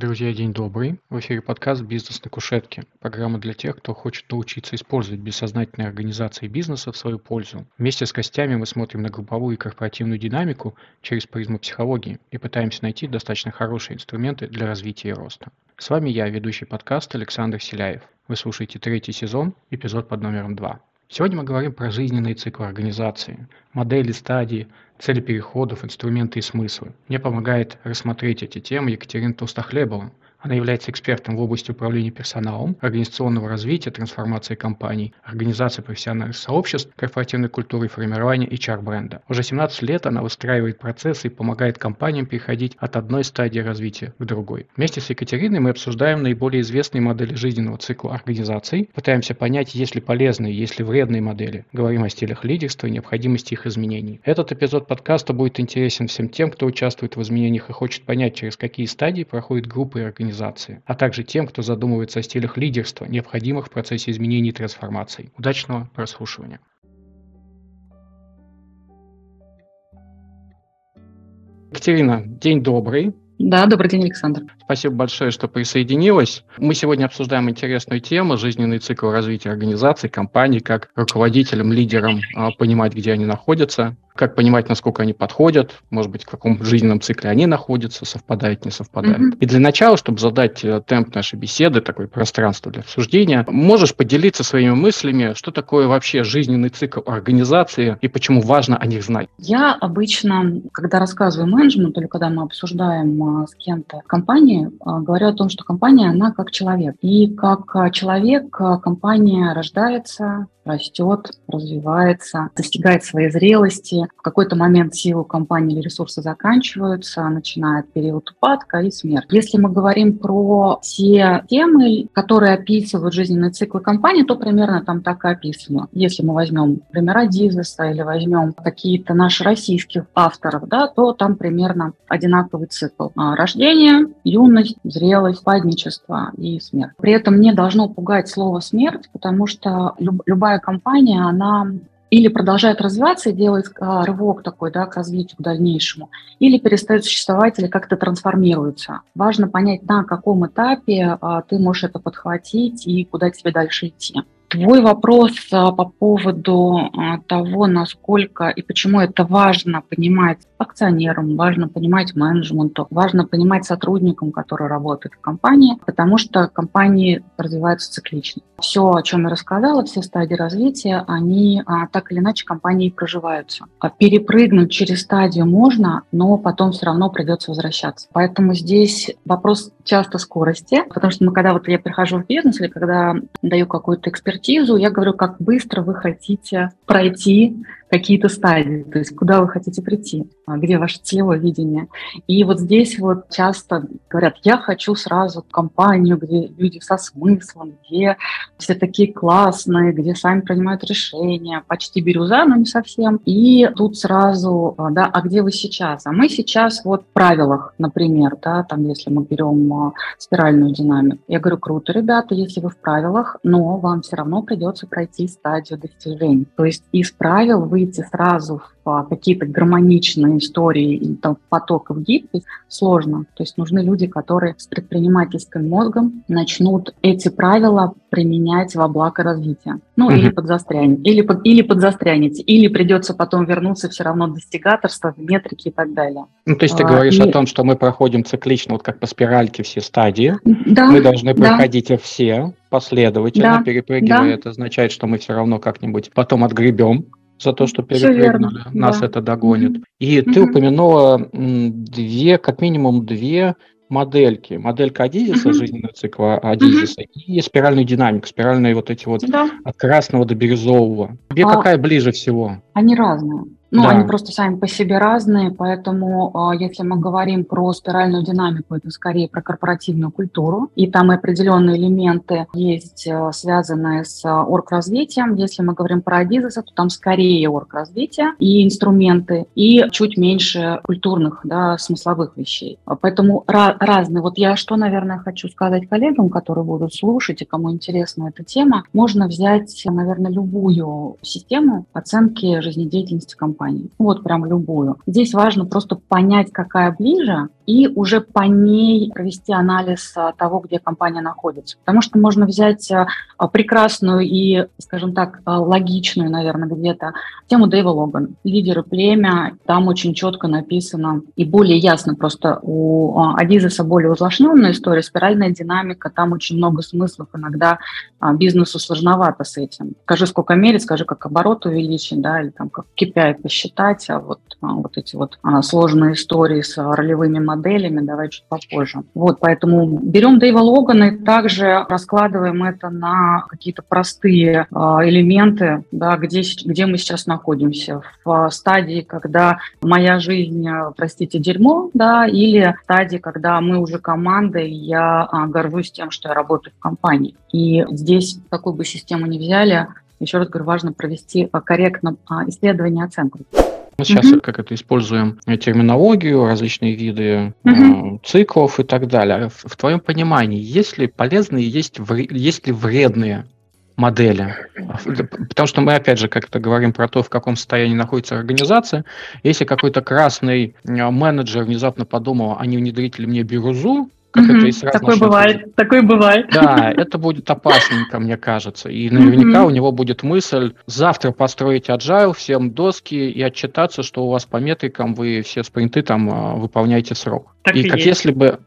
Друзья, день добрый. В эфире подкаст «Бизнес на кушетке». Программа для тех, кто хочет научиться использовать бессознательные организации бизнеса в свою пользу. Вместе с гостями мы смотрим на групповую и корпоративную динамику через призму психологии и пытаемся найти достаточно хорошие инструменты для развития и роста. С вами я, ведущий подкаст Александр Селяев. Вы слушаете третий сезон, эпизод под номером 2. Сегодня мы говорим про жизненные циклы организации, модели, стадии, цели переходов, инструменты и смыслы. Мне помогает рассмотреть эти темы Екатерина Толстохлебова. Она является экспертом в области управления персоналом, организационного развития, трансформации компаний, организации профессиональных сообществ, корпоративной культуры и формирования HR-бренда. Уже 17 лет она выстраивает процессы и помогает компаниям переходить от одной стадии развития к другой. Вместе с Екатериной мы обсуждаем наиболее известные модели жизненного цикла организаций, пытаемся понять, есть ли полезные, есть ли вредные модели, говорим о стилях лидерства и необходимости их изменений. Этот эпизод подкаста будет интересен всем тем, кто участвует в изменениях и хочет понять, через какие стадии проходят группы и организации, а также тем, кто задумывается о стилях лидерства, необходимых в процессе изменений и трансформаций. Удачного прослушивания! Екатерина, день добрый. Да, добрый день, Александр. Спасибо большое, что присоединилась. Мы сегодня обсуждаем интересную тему жизненный цикл развития организаций, компаний, как руководителям, лидерам понимать, где они находятся, как понимать, насколько они подходят, может быть, в каком жизненном цикле они находятся, совпадают, не совпадают. И для начала, чтобы задать темп нашей беседы, такое пространство для обсуждения, можешь поделиться своими мыслями, что такое вообще жизненный цикл организации и почему важно о них знать? Я обычно, когда рассказываю менеджменту или когда мы обсуждаем с кем-то компании, говорю о том, что компания, она как человек. И как человек компания рождается, растет, развивается, достигает своей зрелости. В какой-то момент силы компании или ресурсы заканчиваются, начинает период упадка и смерть. Если мы говорим про те темы, которые описывают жизненные циклы компании, то примерно там так и описано. Если мы возьмем пример Адизеса или возьмем какие-то наши российских авторов, да, то там примерно одинаковый цикл. Рождение, юность, зрелость, падничество и смерть. При этом не должно пугать слово «смерть», потому что любая компания, она или продолжает развиваться и делает рывок такой, да, к развитию, к дальнейшему, или перестает существовать, или как-то трансформируется. Важно понять, на каком этапе ты можешь это подхватить и куда тебе дальше идти. Твой вопрос по поводу того, насколько и почему это важно понимать акционерам, важно понимать менеджменту, важно понимать сотрудникам, которые работают в компании, потому что компании развиваются циклично. Все, о чем я рассказала, все стадии развития, они так или иначе компании проживаются. Перепрыгнуть через стадию можно, но потом все равно придется возвращаться. Поэтому здесь вопрос часто скорости, потому что когда я прихожу в бизнес или когда даю какую-то экспертизу, я говорю, как быстро вы хотите пройти какие-то стадии, то есть куда вы хотите прийти, где ваше тело, видение. И вот здесь вот часто говорят, я хочу сразу компанию, где люди со смыслом, где все такие классные, где сами принимают решения, почти бирюза, но не совсем. И тут сразу, да, а где вы сейчас? А мы сейчас вот в правилах, например, да, там если мы берем спиральную динамику. Я говорю, круто, ребята, если вы в правилах, но вам все равно придется пройти стадию достижений. То есть из правил вы выйти сразу в какие-то гармоничные истории и там, потоков гибких сложно. То есть нужны люди, которые с предпринимательским мозгом начнут эти правила применять во благо развития. Ну, или подзастрянете, или придется потом вернуться все равно достигаторство, метрики и так далее. Ну, то есть ты говоришь о том, что мы проходим циклично, вот как по спиральке все стадии. Да, мы должны проходить их все последовательно, перепрыгивая. Это означает, что мы все равно как-нибудь потом отгребем за то, что перепрыгнули, нас это догонит. И ты упомянула как минимум две модельки. Моделька Адизеса, жизненного цикла Адизеса, и спиральную динамику, спиральные вот эти вот от красного до бирюзового. Тебе какая ближе всего? Они разные. Они просто сами по себе разные, поэтому если мы говорим про спиральную динамику, это скорее про корпоративную культуру, и там определенные элементы есть, связанные с оргразвитием. Если мы говорим про Адизеса, то там скорее оргразвитие и инструменты, и чуть меньше культурных, да, смысловых вещей. Поэтому разные. Вот я что, наверное, хочу сказать коллегам, которые будут слушать, и кому интересна эта тема, можно взять, наверное, любую систему оценки жизнедеятельности компании. компании, вот прям любую. Здесь важно просто понять, какая ближе, и уже по ней провести анализ того, где компания находится. Потому что можно взять прекрасную и, скажем так, логичную, наверное, где-то тему Дэйва Логана. «Лидеры племя», там очень четко написано и более ясно, просто у Адизеса более усложненная история, спиральная динамика, там очень много смыслов, иногда бизнесу сложновато с этим. Скажи, сколько мерить, скажи, как оборот увеличить, да, или там как KPI посчитать, а вот эти вот сложные истории с ролевыми моделями, давай чуть попозже. Вот, поэтому берем Дэйва Логана и также раскладываем это на какие-то простые элементы, да, где мы сейчас находимся. В стадии, когда моя жизнь, простите, дерьмо, да, или в стадии, когда мы уже команда, и я горжусь тем, что я работаю в компании. И здесь, какую бы систему ни взяли, еще раз говорю, важно провести корректно исследование оценку. Мы сейчас как это используем терминологию, различные виды циклов и так далее. В твоем понимании, есть ли полезные, есть ли вредные модели? Потому что мы, опять же, как-то говорим про то, в каком состоянии находится организация. Если какой-то красный менеджер внезапно подумал, а не внедрить ли мне бирюзу, Такое бывает. Да, это будет опасненько, мне кажется. И наверняка у него будет мысль завтра построить agile, всем доски и отчитаться, что у вас по метрикам вы все спринты там выполняете в срок. Так и как есть. Если бы...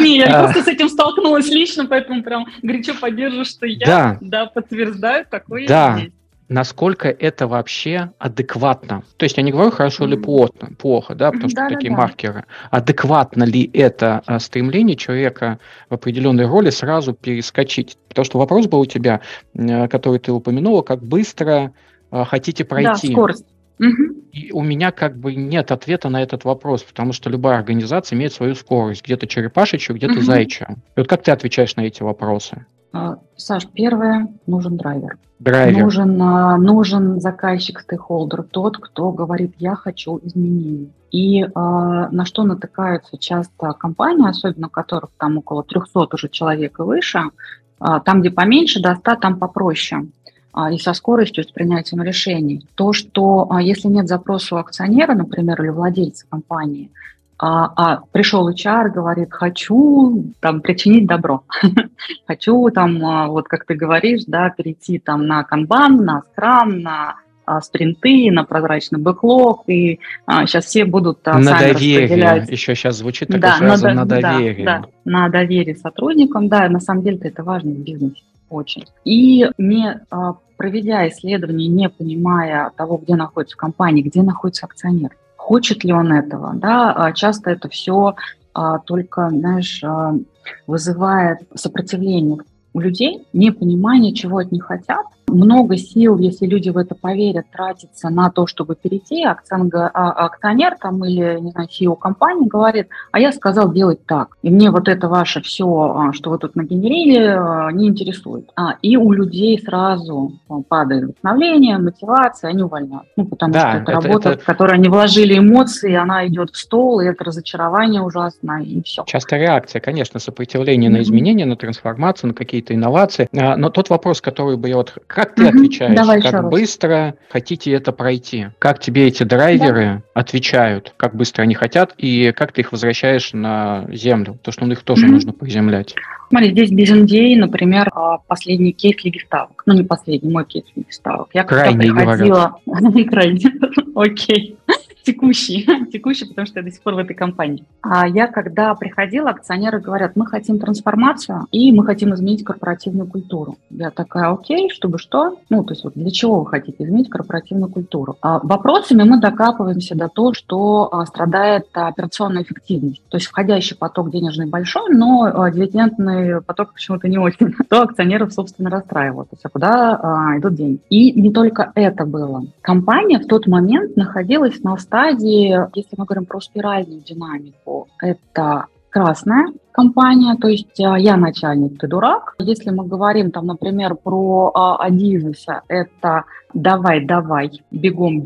Не, я просто с этим столкнулась лично, поэтому прям горячо поддерживаю, что я подтверждаю такое. Да. Насколько это вообще адекватно? То есть я не говорю, хорошо или плохо, да, потому что такие маркеры. Адекватно ли это стремление человека в определенной роли сразу перескочить? Потому что вопрос был у тебя, который ты упомянула, как быстро хотите пройти. Да, скорость. И у меня как бы нет ответа на этот вопрос, потому что любая организация имеет свою скорость, где-то черепашечью, где-то зайчью. И вот как ты отвечаешь на эти вопросы? Саш, первое, нужен драйвер. Нужен заказчик, стейкхолдер, тот, кто говорит, я хочу изменений. И на что натыкаются часто компании, особенно у которых там около 300 уже человек и выше, там, где поменьше, до 100, там попроще. И со скоростью с принятием решений. То, что если нет запроса у акционера, например, или владельца компании, а пришел HR, говорит, хочу там причинить добро, хочу там, вот как ты говоришь, да, перейти там на канбан, на скрам, на спринты, на прозрачный бэклог, и сейчас все будут сами распределять. Еще сейчас звучит такая фраза «на доверие». Да, на доверие сотрудникам, да, на самом деле это важно в бизнесе. Очень. И не проведя исследование, не понимая того, где находится компания, где находится акционер, хочет ли он этого, да, часто это все только, знаешь, вызывает сопротивление у людей, непонимание, чего от них хотят. Много сил, если люди в это поверят, тратится на то, чтобы перейти. Акционер там или, не знаю, CEO компании говорит, а я сказал делать так. И мне вот это ваше все, что вы тут нагенерили, не интересует. И у людей сразу падает вдохновение, мотивация, они увольняют. Потому что это работа, в которую они вложили эмоции, она идет в стол, и это разочарование ужасное, и все. Часто реакция, конечно, сопротивление на изменения, на трансформацию, на какие-то инновации. Но тот вопрос, который бы я вот... Как ты отвечаешь? Давай как быстро хотите это пройти? Как тебе эти драйверы отвечают? Как быстро они хотят? И как ты их возвращаешь на землю? Потому что их тоже нужно приземлять. Смотри, здесь BCG, например, последний кейс Лиги Ставок. Ну, не последний, мой кейс Лиги Ставок. Я крайне говорю. Крайне, окей. Текущий, потому что я до сих пор в этой компании. А я, когда приходила, акционеры говорят, мы хотим трансформацию и мы хотим изменить корпоративную культуру. Я такая, окей, чтобы что? Для чего вы хотите изменить корпоративную культуру? Вопросами мы докапываемся до того, что страдает операционная эффективность. То есть входящий поток денежный большой, но дивидендный поток почему-то не очень. То акционеров, собственно, расстраивало. То есть, а куда идут деньги? И не только это было. Компания в тот момент находилась на стадии, если мы говорим про спиральную динамику, это красная компания, то есть я начальник, ты дурак. Если мы говорим, там, например, про Адизеса, это давай, бегом.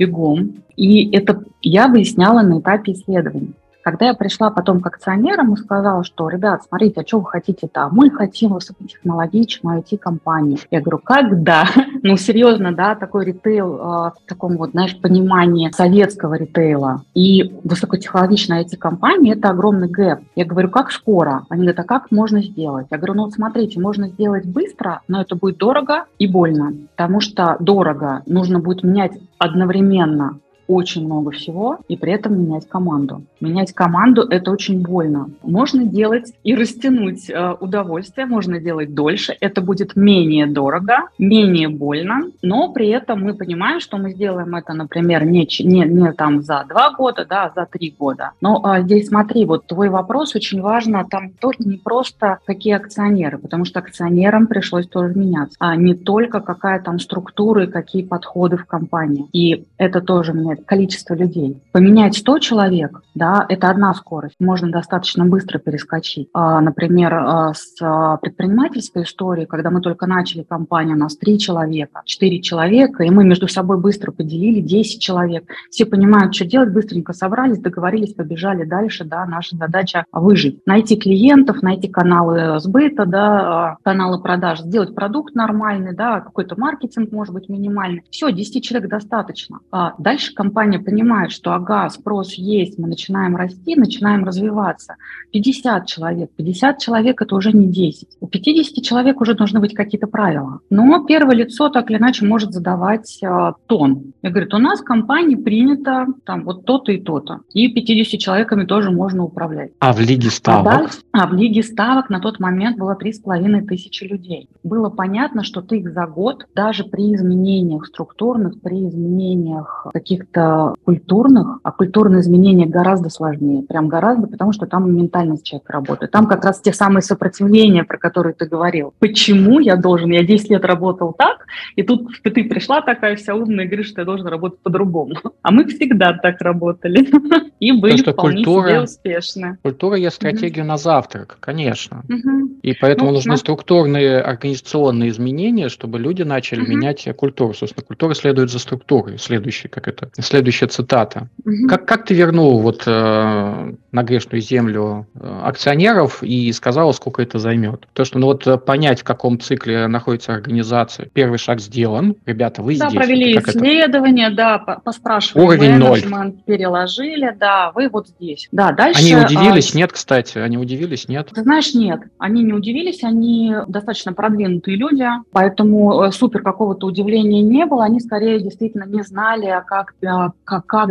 И это я выясняла на этапе исследований. Когда я пришла потом к акционерам и сказала, что, ребят, смотрите, а что вы хотите-то? Мы хотим высокотехнологичную IT-компанию. Я говорю, когда? Ну, серьезно, да, такой ритейл, в таком вот, знаешь, понимании советского ритейла и высокотехнологичная IT-компания – это огромный гэп. Я говорю, как скоро? Они говорят, а как можно сделать? Я говорю, ну, вот смотрите, можно сделать быстро, но это будет дорого и больно, потому что дорого, нужно будет менять одновременно очень много всего, и при этом менять команду. Менять команду – это очень больно. Можно делать и растянуть удовольствие, можно делать дольше. Это будет менее дорого, менее больно, но при этом мы понимаем, что мы сделаем это, например, не там за 2 года, да, а за 3 года. Но здесь смотри, вот твой вопрос очень важно, там тоже не просто какие акционеры, потому что акционерам пришлось тоже меняться, а не только какая там структура и какие подходы в компании. И это тоже меняется. Количество людей. Поменять 100 человек, да, это одна скорость. Можно достаточно быстро перескочить. Например, с предпринимательской историей, когда мы только начали компанию, у нас 3 человека, 4 человека, и мы между собой быстро поделили 10 человек. Все понимают, что делать, быстренько собрались, договорились, побежали дальше, да, наша задача выжить. Найти клиентов, найти каналы сбыта, да, каналы продаж, сделать продукт нормальный, да, какой-то маркетинг, может быть, минимальный. Все, 10 человек достаточно. Дальше компания понимает, что ага, спрос есть, мы начинаем расти, начинаем развиваться. 50 человек. 50 человек – это уже не 10. У 50 человек уже должны быть какие-то правила. Но первое лицо так или иначе может задавать тон. И говорит, у нас в компании принято там вот то-то и то-то. И 50 человеками тоже можно управлять. А в Лиге Ставок? В Лиге Ставок на тот момент было 3500 людей. Было понятно, что ты их за год, даже при изменениях структурных, при изменениях каких-то культурных, а культурные изменения гораздо сложнее, прям гораздо, потому что там ментальность человека работает. Там как раз те самые сопротивления, про которые ты говорил. Почему я должен? Я 10 лет работал так, и тут ты пришла такая вся умная и говоришь, что я должен работать по-другому. А мы всегда так работали и были вполне себе успешны. Культура есть стратегия на завтрак, конечно. И поэтому нужны структурные организационные изменения, чтобы люди начали менять культуру. Собственно, культура следует за структурой. Следующий как это? Следующая цитата. Угу. Как ты вернул вот, на грешную землю акционеров и сказала, сколько это займет? То, что ну, вот, понять, в каком цикле находится организация. Первый шаг сделан. Ребята, вы здесь. Да, провели это, исследование, это? Да, поспрашивали. Уровень 0. Переложили, да, вы вот здесь. Да, дальше, они удивились? Нет, кстати. Они удивились? Нет. Ты знаешь, нет. Они не удивились, они достаточно продвинутые люди, поэтому супер какого-то удивления не было. Они скорее действительно не знали, как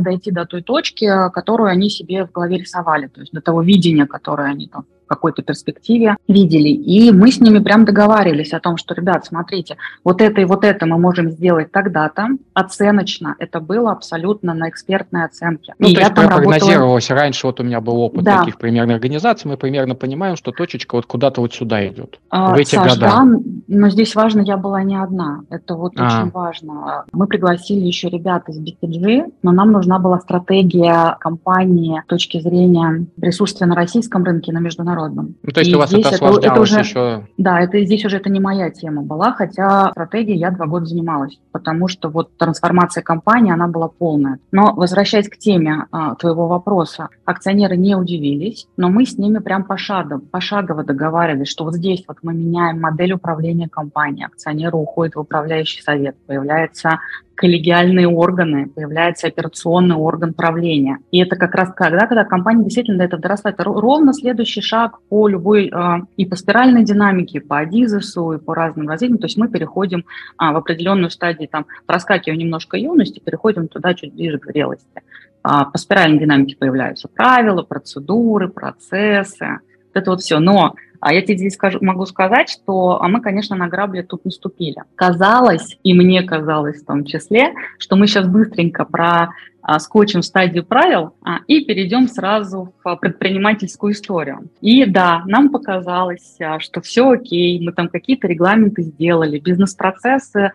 дойти до той точки, которую они себе в голове рисовали, то есть до того видения, которое они там в какой-то перспективе видели. И мы с ними прям договаривались о том, что, ребят, смотрите, вот это мы можем сделать тогда-то, оценочно. Это было абсолютно на экспертной оценке. Ну, и то есть прогнозировалось. Работала... Раньше вот у меня был опыт таких примерно организаций, мы примерно понимаем, что точечка вот куда-то вот сюда идет. В эти годы. Да, но здесь важно, я была не одна. Это вот очень важно. Мы пригласили еще ребят из BCG, но нам нужна была стратегия компании с точки зрения присутствия на российском рынке, на международном. Ну, то есть и у вас это осложнялось еще? Да, это здесь уже это не моя тема была, хотя стратегией я 2 года занималась, потому что вот трансформация компании, она была полная. Но возвращаясь к теме твоего вопроса, акционеры не удивились, но мы с ними прям пошагово договаривались, что вот здесь вот мы меняем модель управления компанией, акционеры уходят в управляющий совет, появляется... коллегиальные органы, появляется операционный орган правления. И это как раз когда компания действительно до этого доросла. Это ровно следующий шаг по любой и по спиральной динамике, по Адизесу, и по разным развитиям. То есть мы переходим в определенную стадию, там, проскакиваем немножко юности, переходим туда чуть ближе к зрелости. По спиральной динамике появляются правила, процедуры, процессы. Это вот все. Но я тебе здесь могу сказать, что мы, конечно, на грабли тут не ступили. Казалось, и мне казалось в том числе, что мы сейчас быстренько проскочим в стадию правил и перейдем сразу в предпринимательскую историю. И да, нам показалось, что все окей, мы там какие-то регламенты сделали, бизнес-процессы,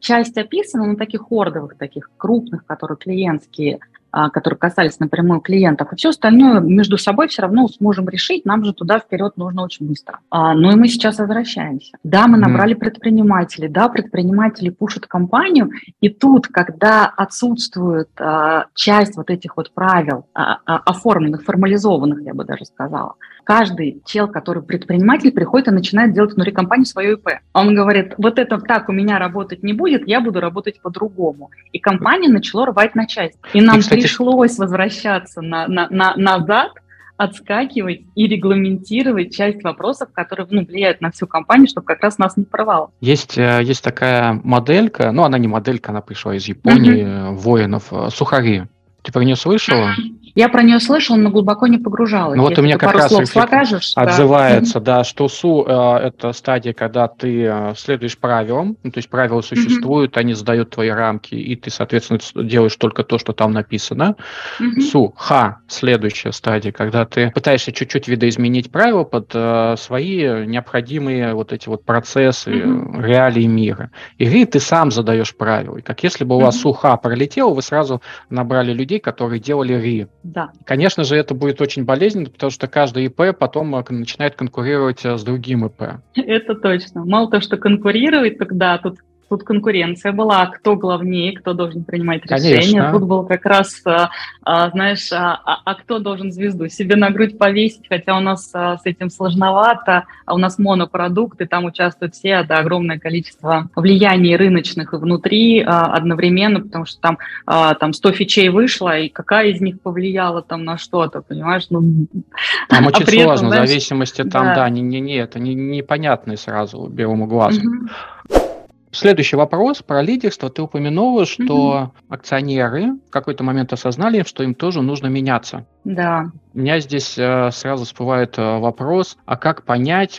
часть описана, но таких хордовых, таких крупных, которые клиентские. которые касались напрямую клиентов, и все остальное между собой все равно сможем решить, нам же туда вперед нужно очень быстро. Ну и мы сейчас возвращаемся. Да, мы набрали предпринимателей, да, предприниматели пушат компанию, и тут, когда отсутствует часть вот этих вот правил, оформленных, формализованных, я бы даже сказала, каждый чел, который предприниматель, приходит и начинает делать внутри компании свое ИП. Он говорит, вот это так у меня работать не будет, я буду работать по-другому. И компания начала рвать на части. И нам пришлось возвращаться назад, отскакивать и регламентировать часть вопросов, которые влияют на всю компанию, чтобы как раз нас не порвало. Есть такая моделька, она не моделька, она пришла из Японии, воинов, Сухари. Ты про нее слышала? Я про нее слышала, но глубоко не погружалась. Ну вот у меня как раз отзывается, да, что СУ – это стадия, когда ты следуешь правилам, то есть правила существуют, они задают твои рамки, и ты, соответственно, делаешь только то, что там написано. СУ – ХА – следующая стадия, когда ты пытаешься чуть-чуть видоизменить правила под свои необходимые вот эти вот процессы, реалии мира. И РИ ты сам задаешь правила. И как если бы у вас СУ ХА пролетело, вы сразу набрали людей, которые делали РИ. Да. Конечно же, это будет очень болезненно, потому что каждый ИП потом начинает конкурировать с другим ИП. Это точно. Мало того, что конкурировать, тогда тут конкуренция была, кто главнее, кто должен принимать решения. Конечно. Тут был как раз, кто должен звезду себе на грудь повесить, хотя у нас с этим сложновато, а у нас монопродукты, там участвуют все, да, огромное количество влияний рыночных и внутри одновременно, потому что там 100 фичей вышло, и какая из них повлияла там на что-то, понимаешь? Там очень сложно, в зависимости это непонятно сразу белому глазу. Следующий вопрос про лидерство. Ты упомянула, что акционеры в какой-то момент осознали, что им тоже нужно меняться. Да. У меня здесь сразу всплывает вопрос, а как понять,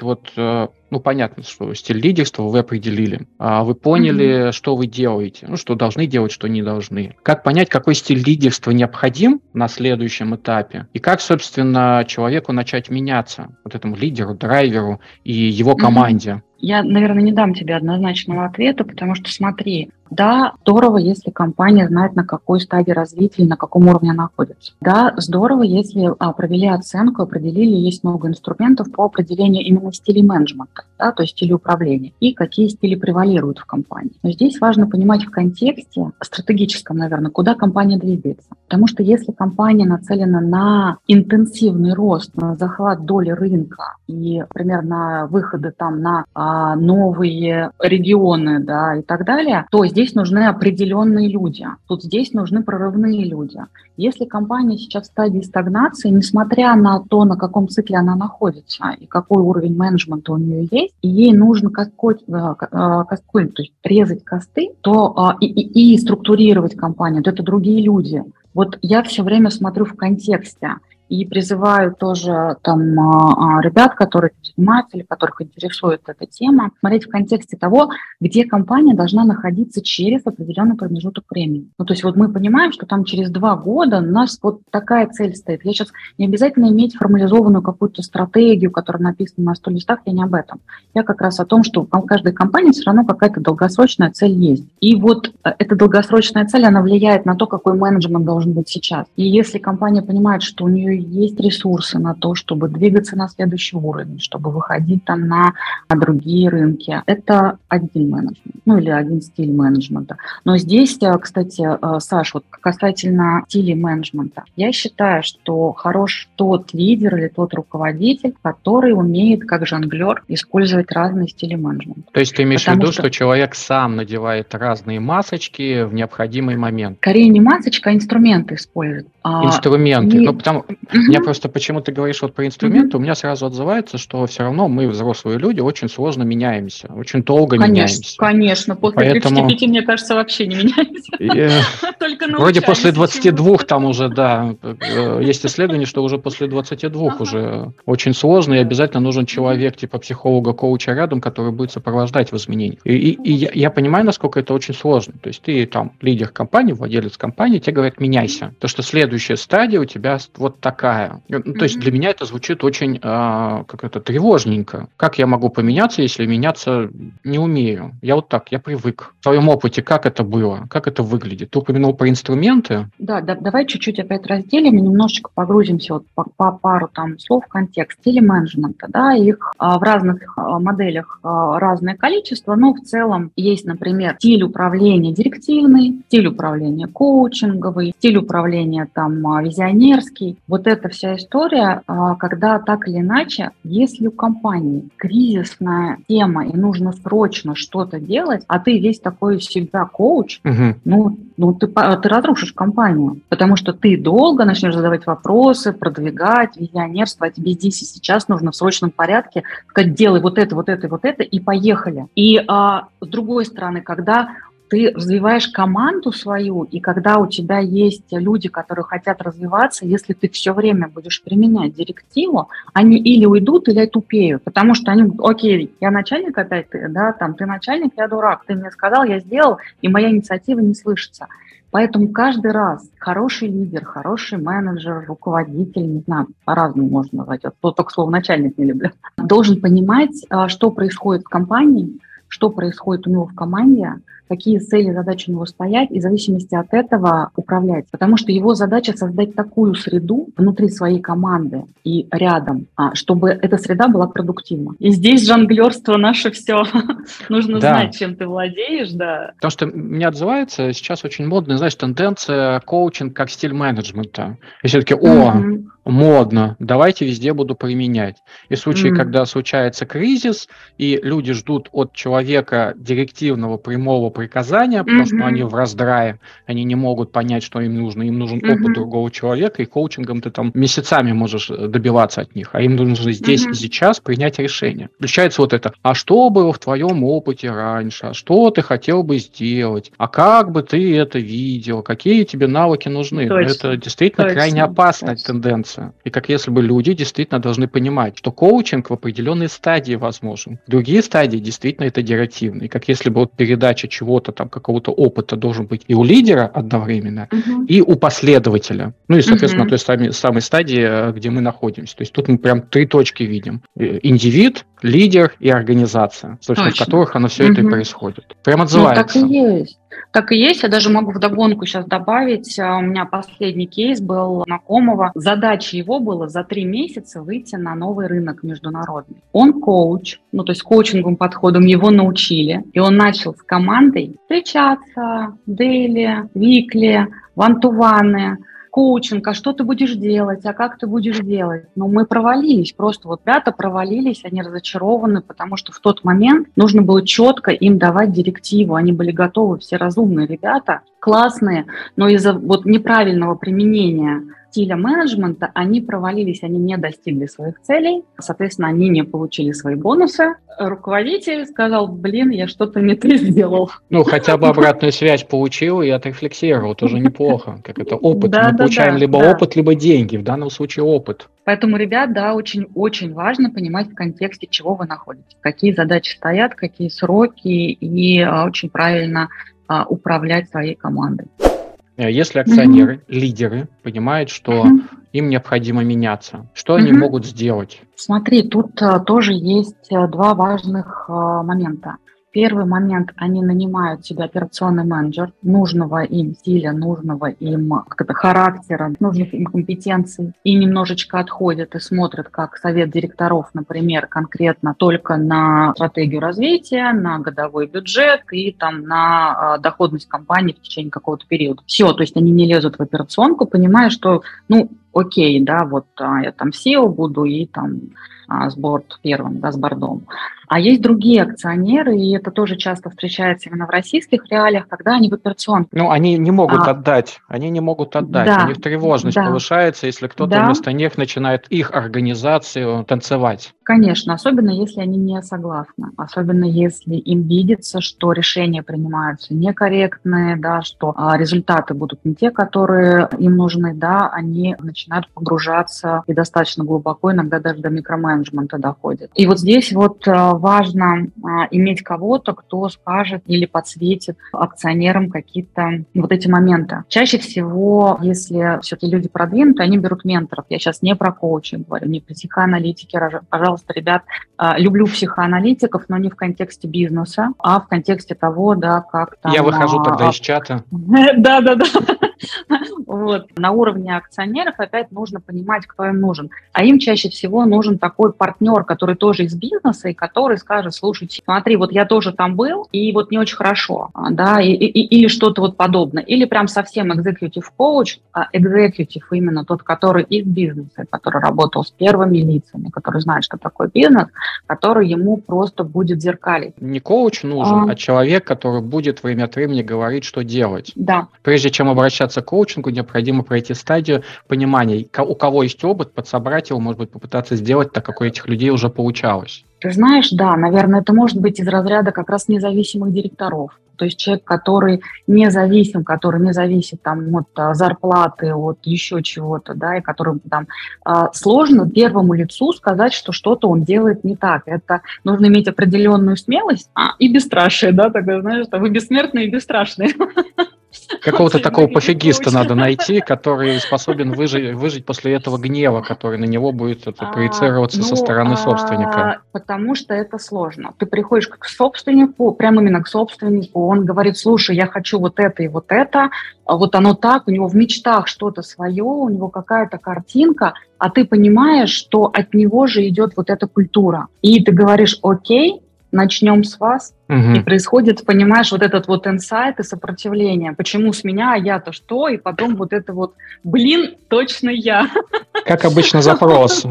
понятно, что стиль лидерства вы определили, вы поняли, что вы делаете, что должны делать, что не должны. Как понять, какой стиль лидерства необходим на следующем этапе, и как, собственно, человеку начать меняться, этому лидеру, драйверу и его команде? Я, наверное, не дам тебе однозначного ответа, потому что смотри, да, здорово, если компания знает, на какой стадии развития и на каком уровне она находится. Да, здорово, если провели оценку, определили, есть много инструментов по определению именно стилей менеджмента, да, то есть стилей управления, и какие стили превалируют в компании. Но здесь важно понимать в контексте стратегическом, наверное, куда компания двигается. Потому что если компания нацелена на интенсивный рост, на захват доли рынка и, например, на выходы на новые регионы, да, и так далее, то здесь нужны определенные люди, здесь нужны прорывные люди. Если компания сейчас в стадии стагнации, несмотря на то, на каком цикле она находится и какой уровень менеджмента у нее есть, и ей нужно резать косты, то и структурировать компанию, это другие люди. Я все время смотрю в контексте. И призываю тоже ребят, которые занимаются или которых интересует эта тема, смотреть в контексте того, где компания должна находиться через определенный промежуток времени. Мы понимаем, что там через 2 года у нас такая цель стоит. Я сейчас не обязательно иметь формализованную какую-то стратегию, которая написана на 100 листах, я не об этом. Я как раз о том, что у каждой компании все равно какая-то долгосрочная цель есть. И эта долгосрочная цель, она влияет на то, какой менеджмент должен быть сейчас. И если компания понимает, что у нее есть ресурсы на то, чтобы двигаться на следующий уровень, чтобы выходить на другие рынки. Это один менеджмент, или один стиль менеджмента. Но здесь, кстати, Саш, касательно стиля менеджмента, я считаю, что хорош тот лидер или тот руководитель, который умеет, как жонглер, использовать разные стили менеджмента. То есть ты имеешь в виду, что человек сам надевает разные масочки в необходимый момент? Скорее не масочка, а инструменты использует. Инструменты. Меня просто почему-то говоришь про инструменты, у меня сразу отзывается, что все равно мы, взрослые люди, очень сложно меняемся, очень долго меняемся. Конечно, после 35, мне кажется, вообще не меняемся. Вроде после 22 там уже, да, есть исследование, что уже после 22 уже очень сложно, и обязательно нужен человек типа психолога, коуча рядом, который будет сопровождать в изменениях. И я понимаю, насколько это очень сложно. То есть ты лидер компании, владелец компании, тебе говорят, меняйся. То, что следующая стадия у тебя такая. такая. То есть для меня это звучит очень как это, тревожненько. Как я могу поменяться, если меняться не умею? Я вот так, я привык. В своем опыте как это было, как это выглядит? Ты упомянул про инструменты. Да, давай чуть-чуть опять разделим и немножечко погрузимся вот по пару там слов в контекст телеменеджмента. Да, их в разных моделях разное количество, но в целом есть, например, стиль управления директивный, стиль управления коучинговый, стиль управления там визионерский. Вот эта вся история, когда так или иначе, если у компании кризисная тема и нужно срочно что-то делать, а ты весь такой всегда коуч, ты разрушишь компанию, потому что ты долго начнешь задавать вопросы, продвигать визионерство, а тебе здесь и сейчас нужно в срочном порядке сказать, делай вот это, и поехали. И с другой стороны, когда ты развиваешь команду свою, и когда у тебя есть люди, которые хотят развиваться, если ты все время будешь применять директиву, они или уйдут, или тупеют, потому что они говорят, окей, я начальник опять, да, там, ты начальник, я дурак, ты мне сказал, я сделал, и моя инициатива не слышится. Поэтому каждый раз хороший лидер, хороший менеджер, руководитель, не знаю, по-разному можно назвать, я только слово начальник не люблю, должен понимать, что происходит в компании, что происходит у него в команде, какие цели, задачи у него стоят, и в зависимости от этого управлять. Потому что его задача создать такую среду внутри своей команды и рядом, чтобы эта среда была продуктивна. И здесь жонглерство наше все. Нужно знать, чем ты владеешь, да. Потому что мне отзывается, сейчас очень модная, знаешь, тенденция коучинг как стиль менеджмента. И все-таки, модно, давайте везде буду применять. И в случае, когда случается кризис, и люди ждут от человека директивного, прямого приказания, потому что они в раздрае, они не могут понять, что им нужен опыт другого человека, и коучингом ты там месяцами можешь добиваться от них, а им нужно здесь и сейчас принять решение. Включается вот это, а что было в твоем опыте раньше, а что ты хотел бы сделать, а как бы ты это видел, какие тебе навыки нужны. Это действительно крайне опасная тенденция. И как если бы люди действительно должны понимать, что коучинг в определенной стадии возможен. Другие стадии действительно это директивные, как если бы вот передача чего-то там, какого-то опыта должен быть и у лидера одновременно, и у последователя. Ну и, соответственно, на той самой стадии, где мы находимся. То есть тут мы прям три точки видим. Индивид, лидер и организация, собственно, в которых оно все это и происходит. Прям отзывается. Ну, так и есть. Так и есть. Я даже могу вдогонку сейчас добавить. У меня последний кейс был знакомого. Задача его была за 3 месяца выйти на новый рынок международный. Он коуч, то есть коучинговым подходом его научили. И он начал с командой встречаться, дейли, викли, ван-ту-ваны, коучинг, а что ты будешь делать, а как ты будешь делать. Мы провалились, просто вот ребята провалились, они разочарованы, потому что в тот момент нужно было четко им давать директиву, они были готовы, все разумные ребята, классные, но из-за вот неправильного применения стиля менеджмента они провалились, они не достигли своих целей, соответственно, они не получили свои бонусы. Руководитель сказал, я что-то не то сделал. Хотя бы обратную связь получил и отрефлексировал, тоже неплохо, как это опыт. Мы получаем либо опыт, либо деньги, в данном случае опыт. Поэтому, ребят, очень-очень важно понимать в контексте, чего вы находитесь, какие задачи стоят, какие сроки, и очень правильно управлять своей командой. Если акционеры, лидеры понимают, что им необходимо меняться, что они могут сделать? Смотри, тут тоже есть 2 важных момента. Первый момент, они нанимают себе операционный менеджер нужного им стиля, нужного им характера, нужных им компетенций, и немножечко отходят и смотрят, как совет директоров, например, конкретно только на стратегию развития, на годовой бюджет и там на доходность компании в течение какого-то периода. Все, то есть они не лезут в операционку, понимая, что, окей, да, вот я там CEO буду и там с борт первым, да, с бордом. А есть другие акционеры, и это тоже часто встречается именно в российских реалиях, когда они в операционке. Они не могут отдать, да, у них тревожность повышается, если кто-то вместо них начинает их организацию танцевать. Конечно, особенно если они не согласны, особенно если им видится, что решения принимаются некорректные, да, что результаты будут не те, которые им нужны, да, они начинают погружаться и достаточно глубоко, иногда даже до микроменеджмента доходит. И вот здесь вот важно иметь кого-то, кто скажет или подсветит акционерам какие-то вот эти моменты. Чаще всего, если все-таки люди продвинуты, они берут менторов. Я сейчас не про коучинг говорю, не про психоаналитики, пожалуйста. Ребят, люблю психоаналитиков, но не в контексте бизнеса, а в контексте того, да, как там... Я выхожу тогда из чата. Да-да-да. Вот. На уровне акционеров опять нужно понимать, кто им нужен. А им чаще всего нужен такой партнер, который тоже из бизнеса, и который скажет: слушайте, смотри, вот я тоже там был, и вот не очень хорошо, да, или что-то вот подобное. Или прям совсем executive coach, а executive именно тот, который из бизнеса, который работал с первыми лицами, который знает, что такое бизнес, который ему просто будет зеркалить. Не коуч нужен, а человек, который будет время от времени говорить, что делать. Да. Прежде чем обращаться к коучингу, необходимо пройти стадию понимания, у кого есть опыт, подсобрать его, может быть, попытаться сделать так, как у этих людей уже получалось. Ты знаешь, да, наверное, это может быть из разряда как раз независимых директоров. То есть человек, который независим, который не зависит там, от зарплаты, от еще чего-то, да, и которому там сложно первому лицу сказать, что что-то он делает не так. Это нужно иметь определенную смелость и бесстрашие, да, тогда, знаешь, вы бессмертные и бесстрашные. Какого-то такого пофигиста надо найти, который способен выжить после этого гнева, который на него будет проецироваться со стороны собственника. Потому что это сложно. Ты приходишь к собственнику, прямо именно к собственнику, он говорит: слушай, я хочу вот это, вот оно так, у него в мечтах что-то свое, у него какая-то картинка, а ты понимаешь, что от него же идет вот эта культура. И ты говоришь: окей, начнем с вас. Угу. И происходит, понимаешь, вот этот вот инсайт и сопротивление. Почему с меня, а я-то что? И потом вот это вот, блин, точно я. Как обычно запрос.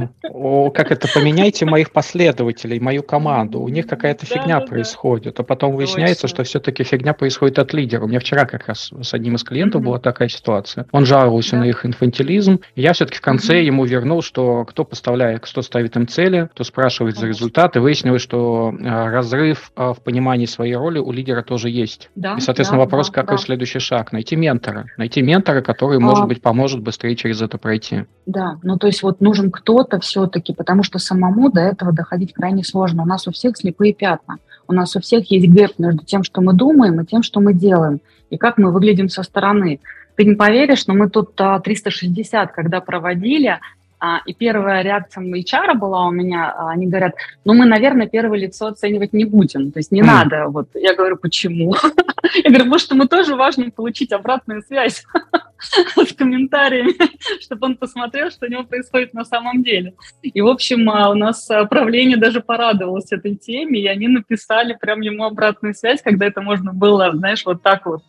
Как это, поменяйте моих последователей, мою команду. У них какая-то фигня происходит. А потом выясняется, что все-таки фигня происходит от лидера. У меня вчера как раз с одним из клиентов была такая ситуация. Он жаловался на их инфантилизм. Я все-таки в конце ему вернул, что кто поставляет, кто ставит им цели, кто спрашивает за результаты. Выяснилось, что разрыв в понимании своей роли у лидера тоже есть. Да, и, соответственно, вопрос, какой следующий шаг? Найти ментора, который, может быть, поможет быстрее через это пройти. Да, ну то есть вот нужен кто-то все-таки, потому что самому до этого доходить крайне сложно. У нас у всех слепые пятна. У нас у всех есть гэп между тем, что мы думаем, и тем, что мы делаем, и как мы выглядим со стороны. Ты не поверишь, но мы тут 360, когда проводили, и первая реакция HR была у меня, они говорят: ну мы, наверное, первое лицо оценивать не будем, то есть не надо. Вот. Я говорю: почему? Я говорю: потому что мы тоже важно получить обратную связь с комментариями, чтобы он посмотрел, что у него происходит на самом деле. И, в общем, у нас правление даже порадовалось этой теме, и они написали прям ему обратную связь, когда это можно было, знаешь, вот так вот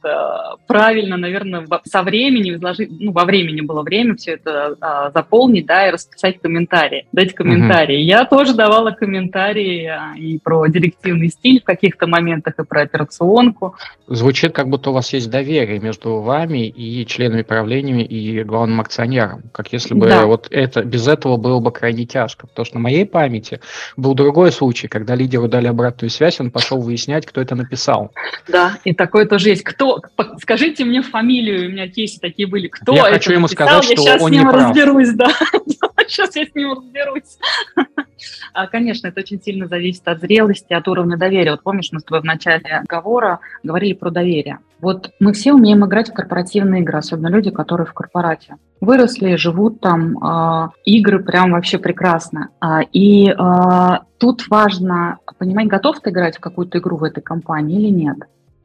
правильно, наверное, со временем изложить, ну, во времени было время все это заполнить, да, и расписать комментарии, дать комментарии. Угу. Я тоже давала комментарии и про директивный стиль в каких-то моментах, и про операционку. Звучит, как будто у вас есть доверие между вами и членами правления и главным акционером, как если бы вот это, без этого было бы крайне тяжко, потому что на моей памяти был другой случай, когда лидеру дали обратную связь, он пошел выяснять, кто это написал. Да, и такое тоже есть. Кто? Скажите мне фамилию, у меня кейсы такие были. Кто это написал? Я хочу ему сказать, что он не прав. Сейчас я с ним разберусь. Конечно, это очень сильно зависит от зрелости, от уровня доверия. Вот помнишь, мы с тобой в начале разговора говорили про доверие. Вот мы все умеем играть в корпоративные игры, особенно люди, которые в корпорате. Выросли, живут там, игры прям вообще прекрасно. И тут важно понимать, готов ты играть в какую-то игру в этой компании или нет.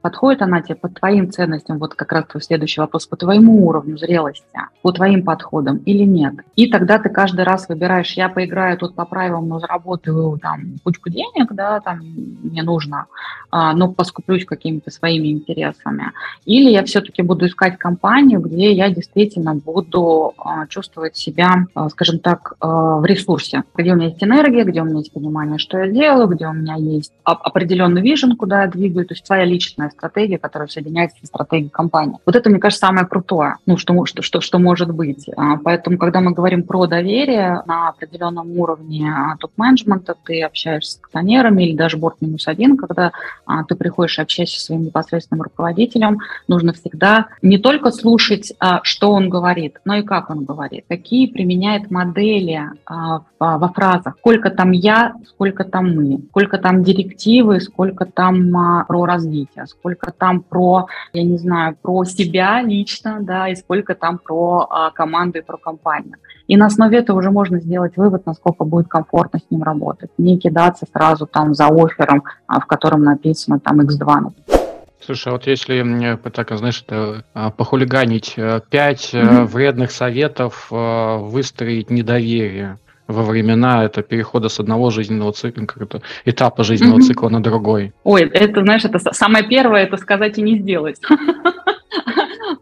Подходит она тебе по твоим ценностям, вот как раз твой следующий вопрос, по твоему уровню зрелости, по твоим подходам или нет. И тогда ты каждый раз выбираешь: я поиграю тут по правилам, но заработаю там кучку денег, да, там мне нужно, но поскуплюсь какими-то своими интересами. Или я все-таки буду искать компанию, где я действительно буду чувствовать себя, скажем так, в ресурсе, где у меня есть энергия, где у меня есть понимание, что я делаю, где у меня есть определенный вижен, куда я двигаю, то есть своя личная стратегия, которая соединяется со стратегией компании. Вот это, мне кажется, самое крутое, ну, что может быть. Поэтому, когда мы говорим про доверие на определенном уровне топ-менеджмента, ты общаешься с акционерами или даже борт-1, когда ты приходишь и общаешься со своим непосредственным руководителем, нужно всегда не только слушать, что он говорит, но и как он говорит, какие применяет модели во фразах, сколько там я, сколько там мы, сколько там директивы, сколько там про развитие, сколько там про, я не знаю, про себя лично, да, и сколько там про команду и про компанию. И на основе этого уже можно сделать вывод, насколько будет комфортно с ним работать, не кидаться сразу там за оффером, в котором написано там X2, например. Слушай, а вот если так, знаешь, похулиганить, 5 вредных советов выстроить недоверие во времена это перехода с одного жизненного цикла, какого-то этапа жизненного цикла на другой. Ой, это, знаешь, это самое первое, это сказать и не сделать.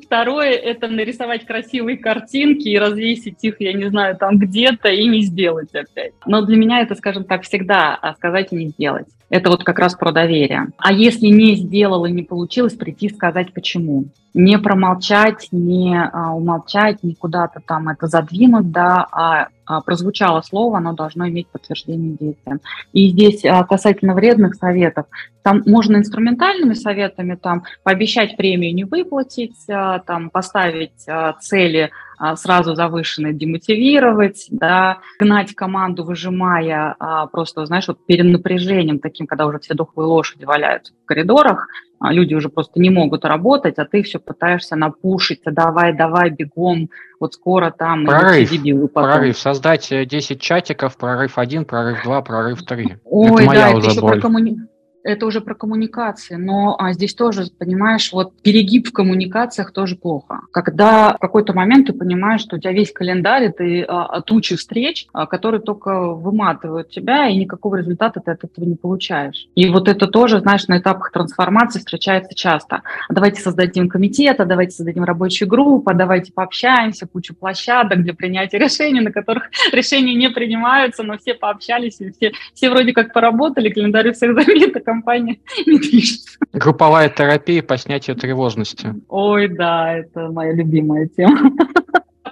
Второе – это нарисовать красивые картинки и развесить их, я не знаю, там где-то и не сделать опять. Но для меня это, скажем так, всегда сказать и не сделать. Это вот как раз про доверие. А если не сделал и не получилось, прийти сказать почему. Не промолчать, не умолчать, не куда-то там это задвинуть, да, а прозвучало слово, оно должно иметь подтверждение действиям. И здесь касательно вредных советов, там можно инструментальными советами там, пообещать премию не выплатить, там, поставить цели сразу завышенные, демотивировать, да, гнать команду, выжимая просто, знаешь, вот перенапряжением таким, когда уже все дохлые лошади валяются в коридорах, люди уже просто не могут работать, а ты все пытаешься напушить, давай, бегом, вот скоро там... Прорыв, создать 10 чатиков, прорыв 1, прорыв 2, прорыв 3. Ой, это моя, да, уже боль. Это уже про коммуникации, но здесь тоже, понимаешь, вот перегиб в коммуникациях тоже плохо. Когда в какой-то момент ты понимаешь, что у тебя весь календарь, ты тучи встреч, которые только выматывают тебя, и никакого результата ты от этого не получаешь. И вот это тоже, знаешь, на этапах трансформации встречается часто. Давайте создадим комитет, давайте создадим рабочую группу, давайте пообщаемся, кучу площадок для принятия решений, на которых решения не принимаются, но все пообщались, и все вроде как поработали, календарь у всех забит, компания не движется. Групповая терапия по снятию тревожности. Ой, да, это моя любимая тема.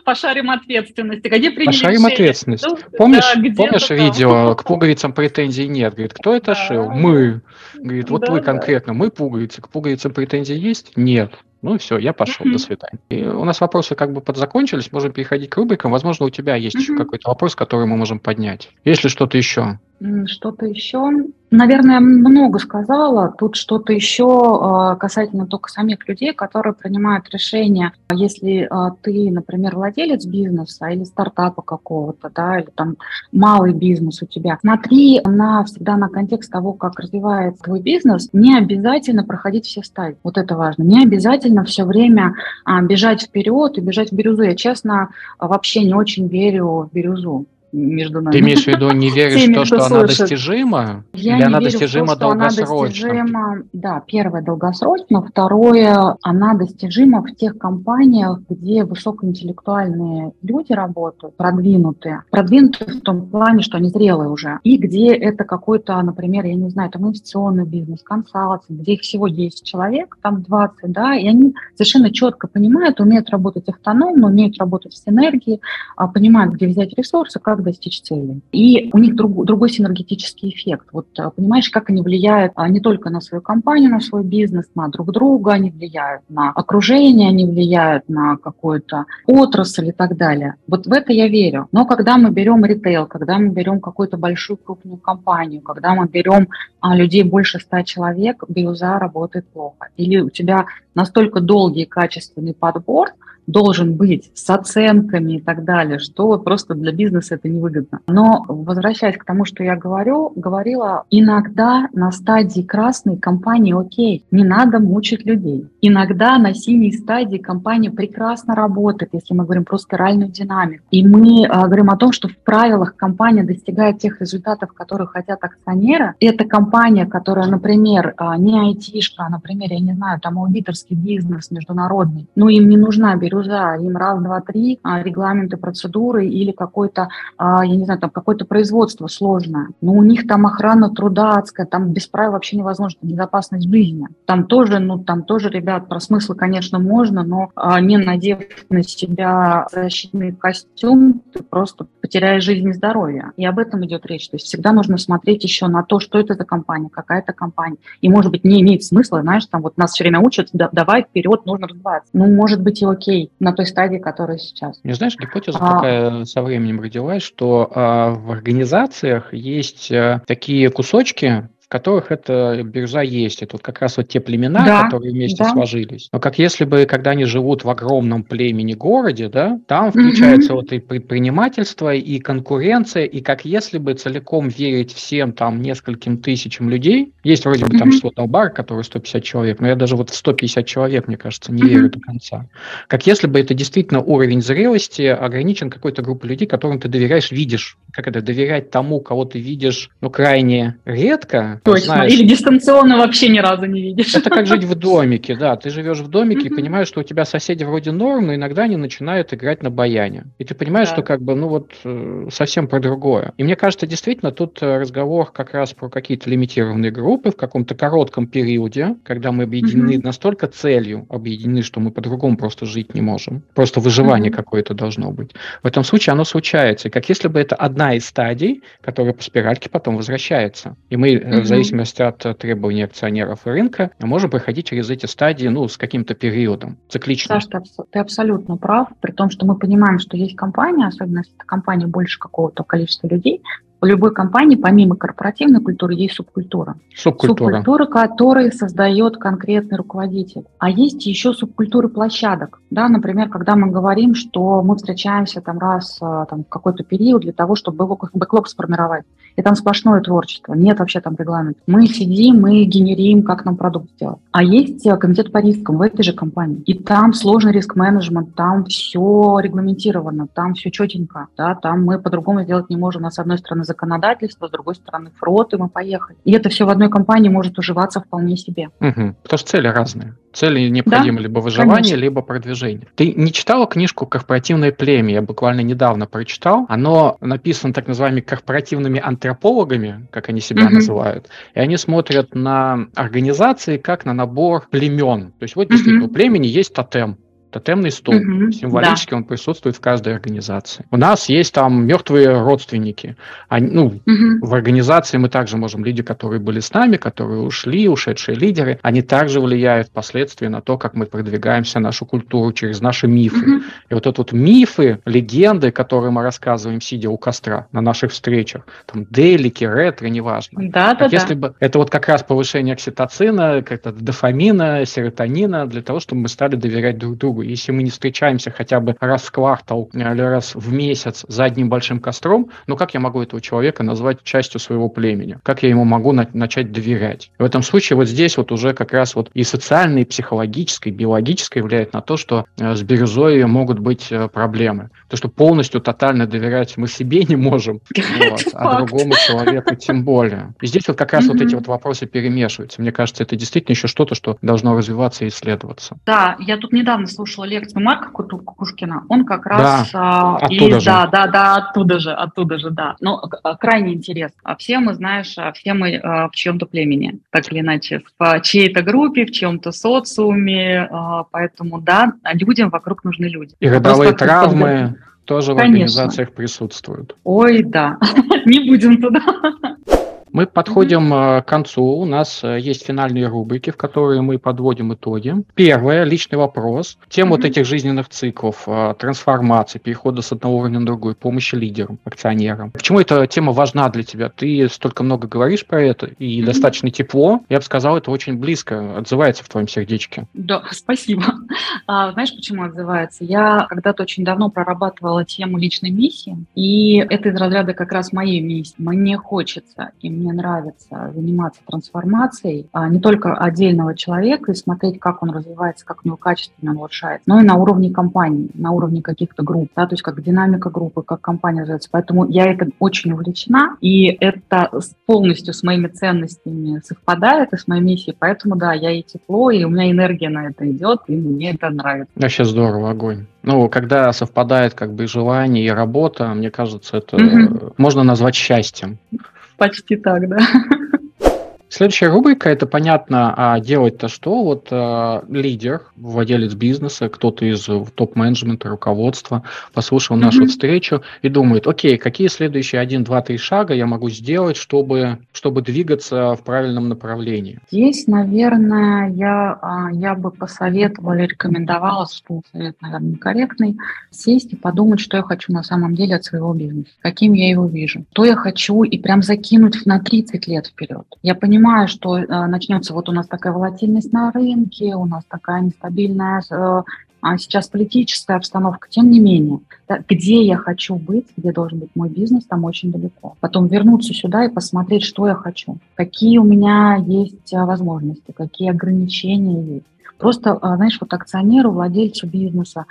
Пошарим ответственности. Где приняли решение? Ответственность. Помнишь видео, к пуговицам претензий нет? Говорит, кто это шил? Мы. Говорит, вот вы конкретно, мы пуговицы. К пуговицам претензий есть? Нет. Ну все, я пошел, до свидания. И у нас вопросы как бы подзакончились, можем переходить к рубрикам. Возможно, у тебя есть еще какой-то вопрос, который мы можем поднять. Есть ли что-то еще? Что-то еще? Наверное, много сказала. Тут что-то еще касательно только самих людей, которые принимают решения. Если ты, например, владелец бизнеса или стартапа какого-то, да, или там малый бизнес у тебя, смотри всегда на контекст того, как развивается твой бизнес. Не обязательно проходить все стадии. Вот это важно. Не обязательно все время бежать вперед и бежать в бирюзу. Я, честно, вообще не очень верю в бирюзу. Между нами. Ты имеешь в виду, не веришь в то, что она достижима? Я не верю в то, что она достижима, да, первое, долгосрочно, второе, она достижима в тех компаниях, где высокоинтеллектуальные люди работают, продвинутые в том плане, что они зрелые уже, и где это какой-то, например, я не знаю, там инвестиционный бизнес, консалтинг, где их всего 10 человек, там 20, да, и они совершенно четко понимают, умеют работать автономно, умеют работать в синергии, понимают, где взять ресурсы, как достичь цели. И у них другой синергетический эффект. Вот понимаешь, как они влияют не только на свою компанию, на свой бизнес, на друг друга, они влияют на окружение, они влияют на какую-то отрасль и так далее. Вот в это я верю. Но когда мы берем ритейл, когда мы берем какую-то большую крупную компанию, когда мы берем людей больше 100 человек, бирюза работает плохо. Или у тебя настолько долгий качественный подбор должен быть с оценками и так далее, что просто для бизнеса это невыгодно. Но возвращаясь к тому, что я говорила, иногда на стадии красной компании окей, не надо мучить людей. Иногда на синей стадии компания прекрасно работает, если мы говорим про спиральную динамику. И мы говорим о том, что в правилах компания достигает тех результатов, которые хотят акционеры. Это компания, которая, например, не айтишка, а, например, я не знаю, там аудиторский бизнес международный, но им не нужна бирюза. бирюза, им раз, два, три, регламенты, процедуры или какое-то, я не знаю, там какое-то производство сложное. Но у них там охрана труда адская, там без правил вообще невозможно, безопасность жизни. Там тоже, ребят, про смыслы, конечно, можно, но не надев на себя защитный костюм, ты просто потеряешь жизнь и здоровье. И об этом идет речь. То есть всегда нужно смотреть еще на то, что это за компания, какая это компания. И, может быть, не имеет смысла, знаешь, там вот нас все время учат, давай вперед, нужно развиваться. Ну, может быть, и окей на той стадии, которая сейчас. Не знаешь, гипотеза такая со временем родилась, что в организациях есть такие кусочки, которых эта бирюза есть. Это вот как раз вот те племена, которые вместе сложились. Но как если бы, когда они живут в огромном племени-городе, да, там включается вот и предпринимательство, и конкуренция, и как если бы целиком верить всем там нескольким тысячам людей. Есть вроде бы там число бар, который 150 человек, но я даже вот в 150 человек, мне кажется, не верю до конца. Как если бы это действительно уровень зрелости ограничен какой-то группой людей, которым ты доверяешь, видишь. Как это, доверять тому, кого ты видишь, ну, крайне редко. Точно, знаешь, или дистанционно вообще ни разу не видишь. Это как жить в домике, да. Ты живешь в домике и понимаешь, что у тебя соседи вроде норм, но иногда они начинают играть на баяне. И ты понимаешь, что как бы, ну вот, совсем про другое. И мне кажется, действительно, тут разговор как раз про какие-то лимитированные группы в каком-то коротком периоде, когда мы объединены настолько целью, объединены, что мы по-другому просто жить не можем. Просто выживание какое-то должно быть. В этом случае оно случается. И как если бы это одна из стадий, которая по спиральке потом возвращается. И мы в зависимости от требований акционеров и рынка, мы можем проходить через эти стадии, ну, с каким-то периодом, циклично. Саш, ты абсолютно прав, при том, что мы понимаем, что есть компания, особенно если это компания больше какого-то количества людей, у любой компании, помимо корпоративной культуры, есть субкультура. Субкультура, которую создает конкретный руководитель. А есть еще субкультуры площадок. Да, например, когда мы говорим, что мы встречаемся там раз там, в какой-то период для того, чтобы бэклог сформировать. И там сплошное творчество, нет вообще там регламента. Мы сидим, мы генерим, как нам продукт сделать. А есть комитет по рискам в этой же компании. И там сложный риск-менеджмент, там все регламентировано, там все четенько. Да, там мы по-другому сделать не можем. У нас, с одной стороны, законодательство, с другой стороны, ФРОТ, и мы поехали. И это все в одной компании может уживаться вполне себе. Угу. Потому что цели разные. Цели необходимы либо выживание, либо продвижение. Ты не читала книжку «Корпоративное племя»? Я буквально недавно прочитал. Оно написано так называемыми корпоративными антропологами, как они себя называют. И они смотрят на организации как на набор племен. То есть вот действительно у племени есть тотем. Тотемный стол. Символически он присутствует в каждой организации. У нас есть там мертвые родственники. Они, в организации мы также можем, люди, которые были с нами, которые ушли, ушедшие лидеры, они также влияют впоследствии на то, как мы продвигаемся, нашу культуру через наши мифы. И вот эти вот мифы, легенды, которые мы рассказываем, сидя у костра на наших встречах, там делики, ретро, неважно. Если бы это вот как раз повышение окситоцина, как-то дофамина, серотонина, для того, чтобы мы стали доверять друг другу. Если мы не встречаемся хотя бы раз в квартал или раз в месяц за одним большим костром, ну как я могу этого человека назвать частью своего племени? Как я ему могу начать доверять? В этом случае вот здесь вот уже как раз вот и социальное, и психологическое, и биологическое влияет на то, что с бирюзой могут быть проблемы. То, что полностью, тотально доверять мы себе не можем, а другому человеку тем более. И здесь вот как раз вот эти вот вопросы перемешиваются. Мне кажется, это действительно еще что-то, что должно развиваться и исследоваться. Да, я тут недавно слушала лекцию Марка Кукушкина, он как раз... Оттуда же. Ну, крайне интересно. Все мы, знаешь, все мы в чьем-то племени, так или иначе, в чьей-то группе, в чьем-то социуме, поэтому, да, людям вокруг нужны люди. И родовые травмы тоже в организациях присутствуют. Ой, да, не будем туда... Мы подходим к концу. У нас есть финальные рубрики, в которые мы подводим итоги. Первое, личный вопрос. Тем вот этих жизненных циклов, трансформации, перехода с одного уровня на другой, помощи лидерам, акционерам. Почему эта тема важна для тебя? Ты столько много говоришь про это, и достаточно тепло. Я бы сказал, это очень близко отзывается в твоем сердечке. Да, спасибо. Знаешь, почему отзывается? Я когда-то очень давно прорабатывала тему личной миссии, и это из разряда как раз моей миссии. Мне хочется, и мне нравится заниматься трансформацией не только отдельного человека и смотреть, как он развивается, как у него качественно он улучшает, но и на уровне компании, на уровне каких-то групп, да, то есть как динамика группы, как компания развивается. Поэтому я это очень увлечена, и это полностью с моими ценностями совпадает и с моей миссией, поэтому, да, я и тепло, и у меня энергия на это идет, и мне это нравится. Вообще здорово, огонь. Ну, когда совпадает как бы желание и работа, мне кажется, это можно назвать счастьем. Почти так, да. Следующая рубрика, это понятно, а делать-то что? Вот лидер, владелец бизнеса, кто-то из топ-менеджмента, руководства послушал нашу встречу и думает, окей, какие следующие 1, 2, 3 шага я могу сделать, чтобы двигаться в правильном направлении? Здесь, наверное, я бы посоветовала, рекомендовала, что совет, наверное, некорректный, сесть и подумать, что я хочу на самом деле от своего бизнеса, каким я его вижу, что я хочу, и прям закинуть на 30 лет вперед. Я понимаю, что начнется вот у нас такая волатильность на рынке, у нас такая нестабильная сейчас политическая обстановка, тем не менее, да, где я хочу быть, где должен быть мой бизнес, там очень далеко. Потом вернуться сюда и посмотреть, что я хочу, какие у меня есть возможности, какие ограничения есть. Просто, знаешь, вот акционеру, владельцу бизнеса,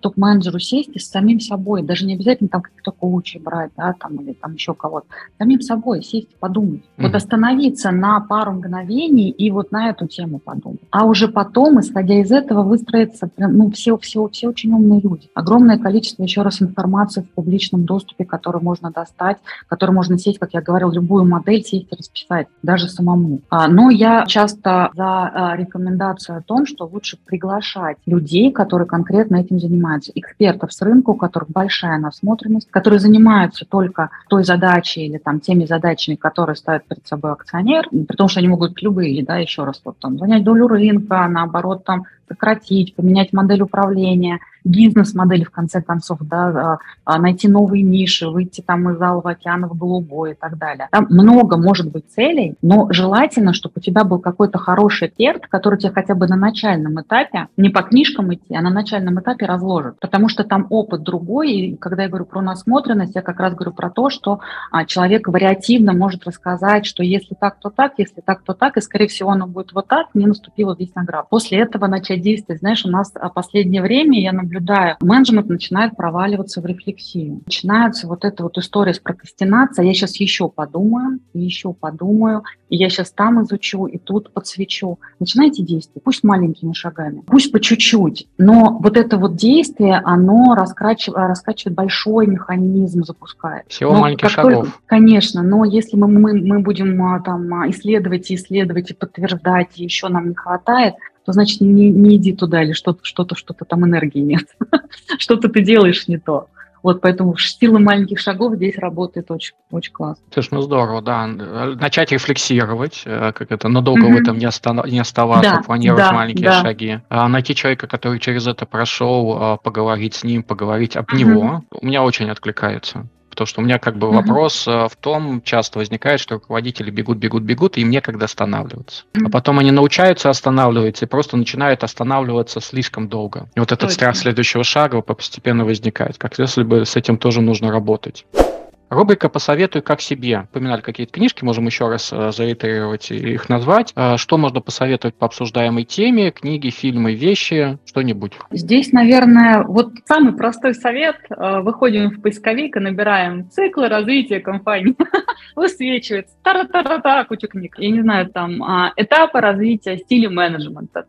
топ-менеджеру сесть и с самим собой, даже не обязательно там какие-то коучи брать, да, там, или там еще кого-то, самим собой сесть и подумать. Вот остановиться на пару мгновений и вот на эту тему подумать. А уже потом, исходя из этого, выстроятся, ну, все очень умные люди. Огромное количество, еще раз, информации в публичном доступе, которую можно достать, которую можно сесть, как я говорила, любую модель сесть и расписать, даже самому. Но я часто за рекомендацию о том, что лучше приглашать людей, которые конкретно этим занимаются, экспертов с рынка, у которых большая насмотренность, которые занимаются только той задачей или там теми задачами, которые ставит перед собой акционер, при том, что они могут любые, да, еще раз, вот там, занять долю рынка, наоборот, там, сократить, поменять модель управления, бизнес-модель, в конце концов, да, найти новые ниши, выйти там из алого океана в голубой и так далее. Там много может быть целей, но желательно, чтобы у тебя был какой-то хороший эксперт, который тебе хотя бы на начальном этапе, не по книжкам идти, а на начальном этапе разложит, потому что там опыт другой, и когда я говорю про насмотренность, я как раз говорю про то, что человек вариативно может рассказать, что если так, то так, если так, то так, и, скорее всего, оно будет вот так, мне наступила весна. После этого начать действовать. Знаешь, у нас в последнее время, я наблюдаю, менеджмент начинает проваливаться в рефлексию. Начинается вот эта вот история с прокрастинацией. Я сейчас еще подумаю, и я сейчас там изучу, и тут подсвечу. Начинайте действовать, пусть маленькими шагами, пусть по чуть-чуть, но вот это вот действие, оно раскачивает большой механизм, запускает. Всего маленьких шагов. Конечно, но если мы будем там исследовать и подтверждать, и еще нам не хватает, то, значит, не иди туда, или что-то там энергии нет, что-то ты делаешь не то. Вот поэтому сила маленьких шагов здесь работает очень, очень классно. Слушай, ну здорово, да. Начать рефлексировать, как это, надолго в этом не оставаться, да, планировать маленькие шаги. Найти человека, который через это прошел, поговорить с ним, поговорить об него. У меня очень откликается. Потому что у меня как бы вопрос в том, часто возникает, что руководители бегут, и им некогда останавливаться. А потом они научаются останавливаться и просто начинают останавливаться слишком долго. И вот этот страх следующего шага постепенно возникает, как если бы с этим тоже нужно работать. Рубрика «Посоветую как себе». Упоминали какие-то книжки, можем еще раз заитерировать и их назвать. Что можно посоветовать по обсуждаемой теме? Книги, фильмы, вещи, что-нибудь? Здесь, наверное, вот самый простой совет. Выходим в поисковик и набираем циклы развития компании. Высвечивается. Тара-тара-та, куча книг. Я не знаю, там этапы развития, стили менеджмента.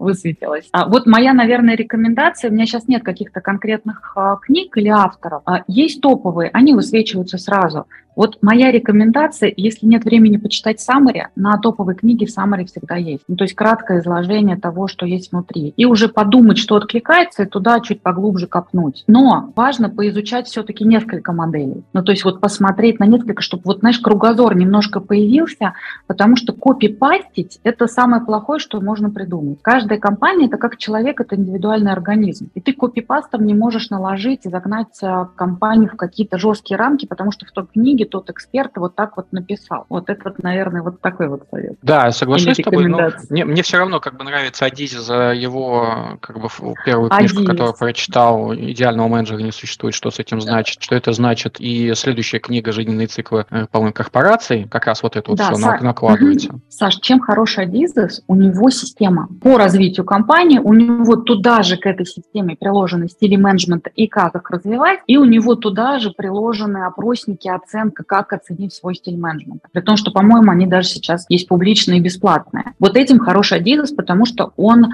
Высветилось. Вот моя, наверное, рекомендация. У меня сейчас нет каких-то конкретных книг или авторов. Есть топовые, они высвечиваются сразу. Вот моя рекомендация, если нет времени почитать саммари, на топовой книге саммари всегда есть. Ну, то есть краткое изложение того, что есть внутри. И уже подумать, что откликается, и туда чуть поглубже копнуть. Но важно поизучать все-таки несколько моделей. Ну, то есть вот посмотреть на несколько, чтобы вот, знаешь, кругозор немножко появился, потому что копипастить – это самое плохое, что можно придумать. Каждая компания – это как человек, это индивидуальный организм. И ты копипастом не можешь наложить и загнать компанию в какие-то жесткие рамки, потому что в той книге тот эксперт вот так вот написал. Вот этот, наверное, вот такой вот совет. Да, соглашусь с тобой, но мне все равно как бы нравится Адизес за его как бы первую книжку, которую прочитал, «Идеального менеджера не существует», что с этим значит, что это значит, и следующая книга «Жизненные циклы, по-моему, корпораций», как раз вот это вот все накладывается. Саш, чем хороший Адизес? У него система по развитию компании, у него туда же к этой системе приложены стили менеджмента и как их развивать, и у него туда же приложены опросники, оценка, как оценить свой стиль менеджмента. При том, что, по-моему, они даже сейчас есть публичные и бесплатные. Вот этим хороший Адизес, потому что он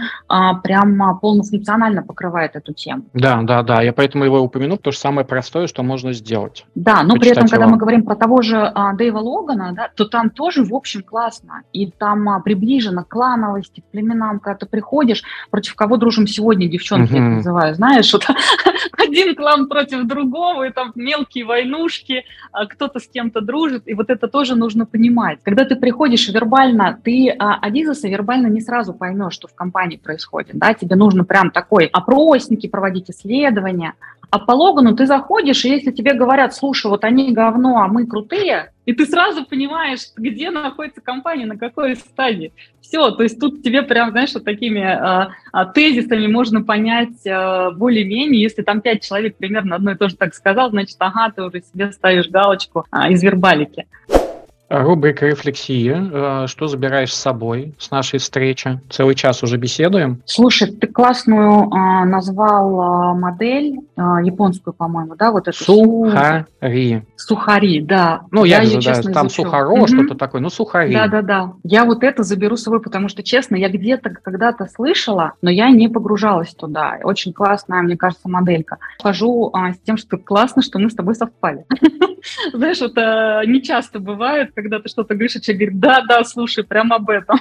прямо полнофункционально покрывает эту тему. Да, я поэтому его упомянул, потому что самое простое, что можно сделать. Да, но при этом, когда мы говорим про того же Дэйва Логана, да, то там тоже, в общем, классно. И там приближено к клановости, к племенам, когда ты приходишь, против кого дружим сегодня, девчонки, я это называю, знаешь, вот один клан против другого, и там мелкие войнушки, кто-то с кем-то дружит, и вот это тоже нужно понимать. Когда ты приходишь вербально, ты Адизеса вербально не сразу поймешь, что в компании происходит, да, тебе нужно прям такой опросники проводить, исследования, а по Логану ты заходишь, и если тебе говорят, слушай, вот они говно, а мы крутые, и ты сразу понимаешь, где находится компания, на какой стадии. Все, то есть тут тебе прям, знаешь, вот такими тезисами можно понять более-менее. Если там 5 человек примерно одно и то же так сказал, значит, ага, ты уже себе ставишь галочку из вербалики. Рубрика «Рефлексия». Что забираешь с собой с нашей встречи? Целый час уже беседуем. Слушай, ты классную назвал модель, японскую, по-моему, да? Вот эту Сухари. Сухари, да. Ну, я там изучу. Сухаро, что-то такое, ну, Сухари. Да. Я вот это заберу с собой, потому что, честно, я где-то когда-то слышала, но я не погружалась туда. Очень классная, мне кажется, моделька. Хожу с тем, что классно, что мы с тобой совпали. Знаешь, вот не часто бывает, когда ты что-то говоришь, и человек говорит, да, слушай, прям об этом.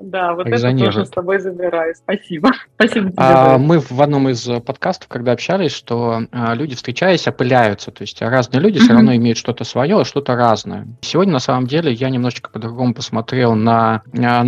Да, вот это тоже с тобой забираю. Спасибо. Спасибо тебе. Мы в одном из подкастов, когда общались, что люди, встречаясь, опыляются. То есть разные люди все равно имеют что-то свое, а что-то разное. Сегодня, на самом деле, я немножечко по-другому посмотрел на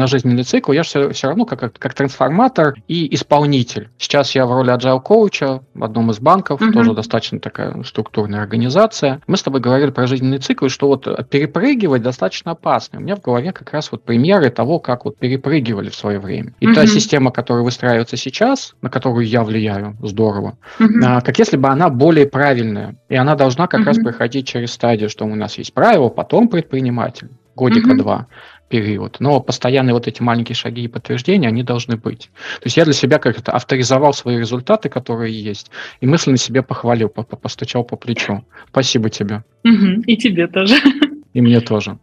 жизненный цикл. Я же все равно как трансформатор и исполнитель. Сейчас я в роли agile-коуча в одном из банков, тоже достаточно такая структурная организация. Мы с тобой говорили про жизненный цикл, что вот перепрыгивать достаточно опасно. У меня в голове как раз вот примеры того, как вот перепрыгивали в свое время. И та система, которая выстраивается сейчас, на которую я влияю, здорово, как если бы она более правильная. И она должна как раз проходить через стадию, что у нас есть правило, потом предприниматель, годика-два период. Но постоянные вот эти маленькие шаги и подтверждения, они должны быть. То есть я для себя как-то авторизовал свои результаты, которые есть, и мысленно себе похвалил, постучал по плечу. Спасибо тебе. И тебе тоже. И мне тоже.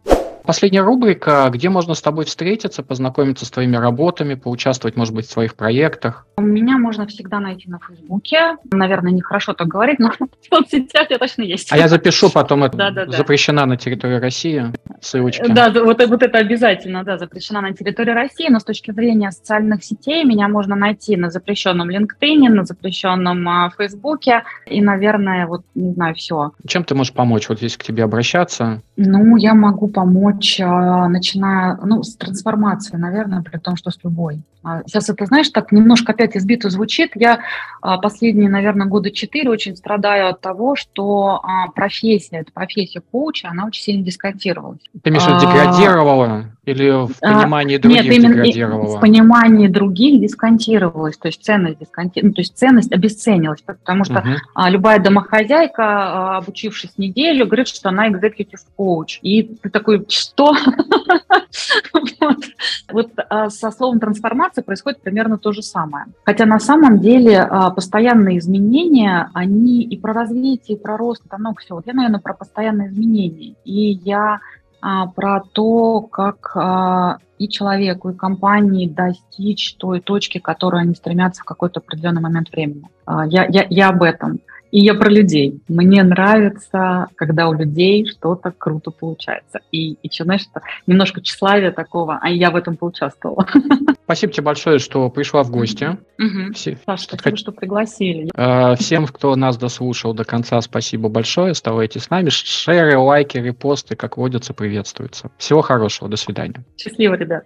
Последняя рубрика, где можно с тобой встретиться, познакомиться с твоими работами, поучаствовать, может быть, в своих проектах. Меня можно всегда найти на Фейсбуке. Наверное, нехорошо так говорить, но в соцсетях я точно есть. А я запишу потом это. Да. Запрещена на территории России. Ссылочки. Да, вот это обязательно, да, запрещена на территории России. Но с точки зрения социальных сетей меня можно найти на запрещенном LinkedIn, на запрещенном Фейсбуке и, наверное, вот не знаю, все. Чем ты можешь помочь? Вот если к тебе обращаться? Ну, я могу помочь, начиная с трансформации, наверное, при том, что с любой. Сейчас это, знаешь, так немножко опять избито звучит. Я последние, наверное, 4 года очень страдаю от того, что профессия коуча, она очень сильно дисконтировалась. Ты, Миша, деградировала? Или в понимании других деградировала? Нет, в понимании других дисконтировалась, то есть ценность обесценилась, потому что любая домохозяйка, обучившись неделю, говорит, что она executive coach. И ты такой, что? Вот со словом трансформация происходит примерно то же самое. Хотя на самом деле постоянные изменения, они и про развитие, и про рост, и много всего. Я, наверное, про постоянные изменения. И я про то, как и человеку, и компании достичь той точки, к которой они стремятся в какой-то определенный момент времени. Я об этом. И я про людей. Мне нравится, когда у людей что-то круто получается. И что, знаешь, немножко тщеславия такого, а я в этом поучаствовала. Спасибо тебе большое, что пришла в гости. Саша, спасибо, что пригласили. Всем, кто нас дослушал до конца, спасибо большое. Оставайтесь с нами. Шеры, лайки, репосты, как водится, приветствуются. Всего хорошего. До свидания. Счастливо, ребят.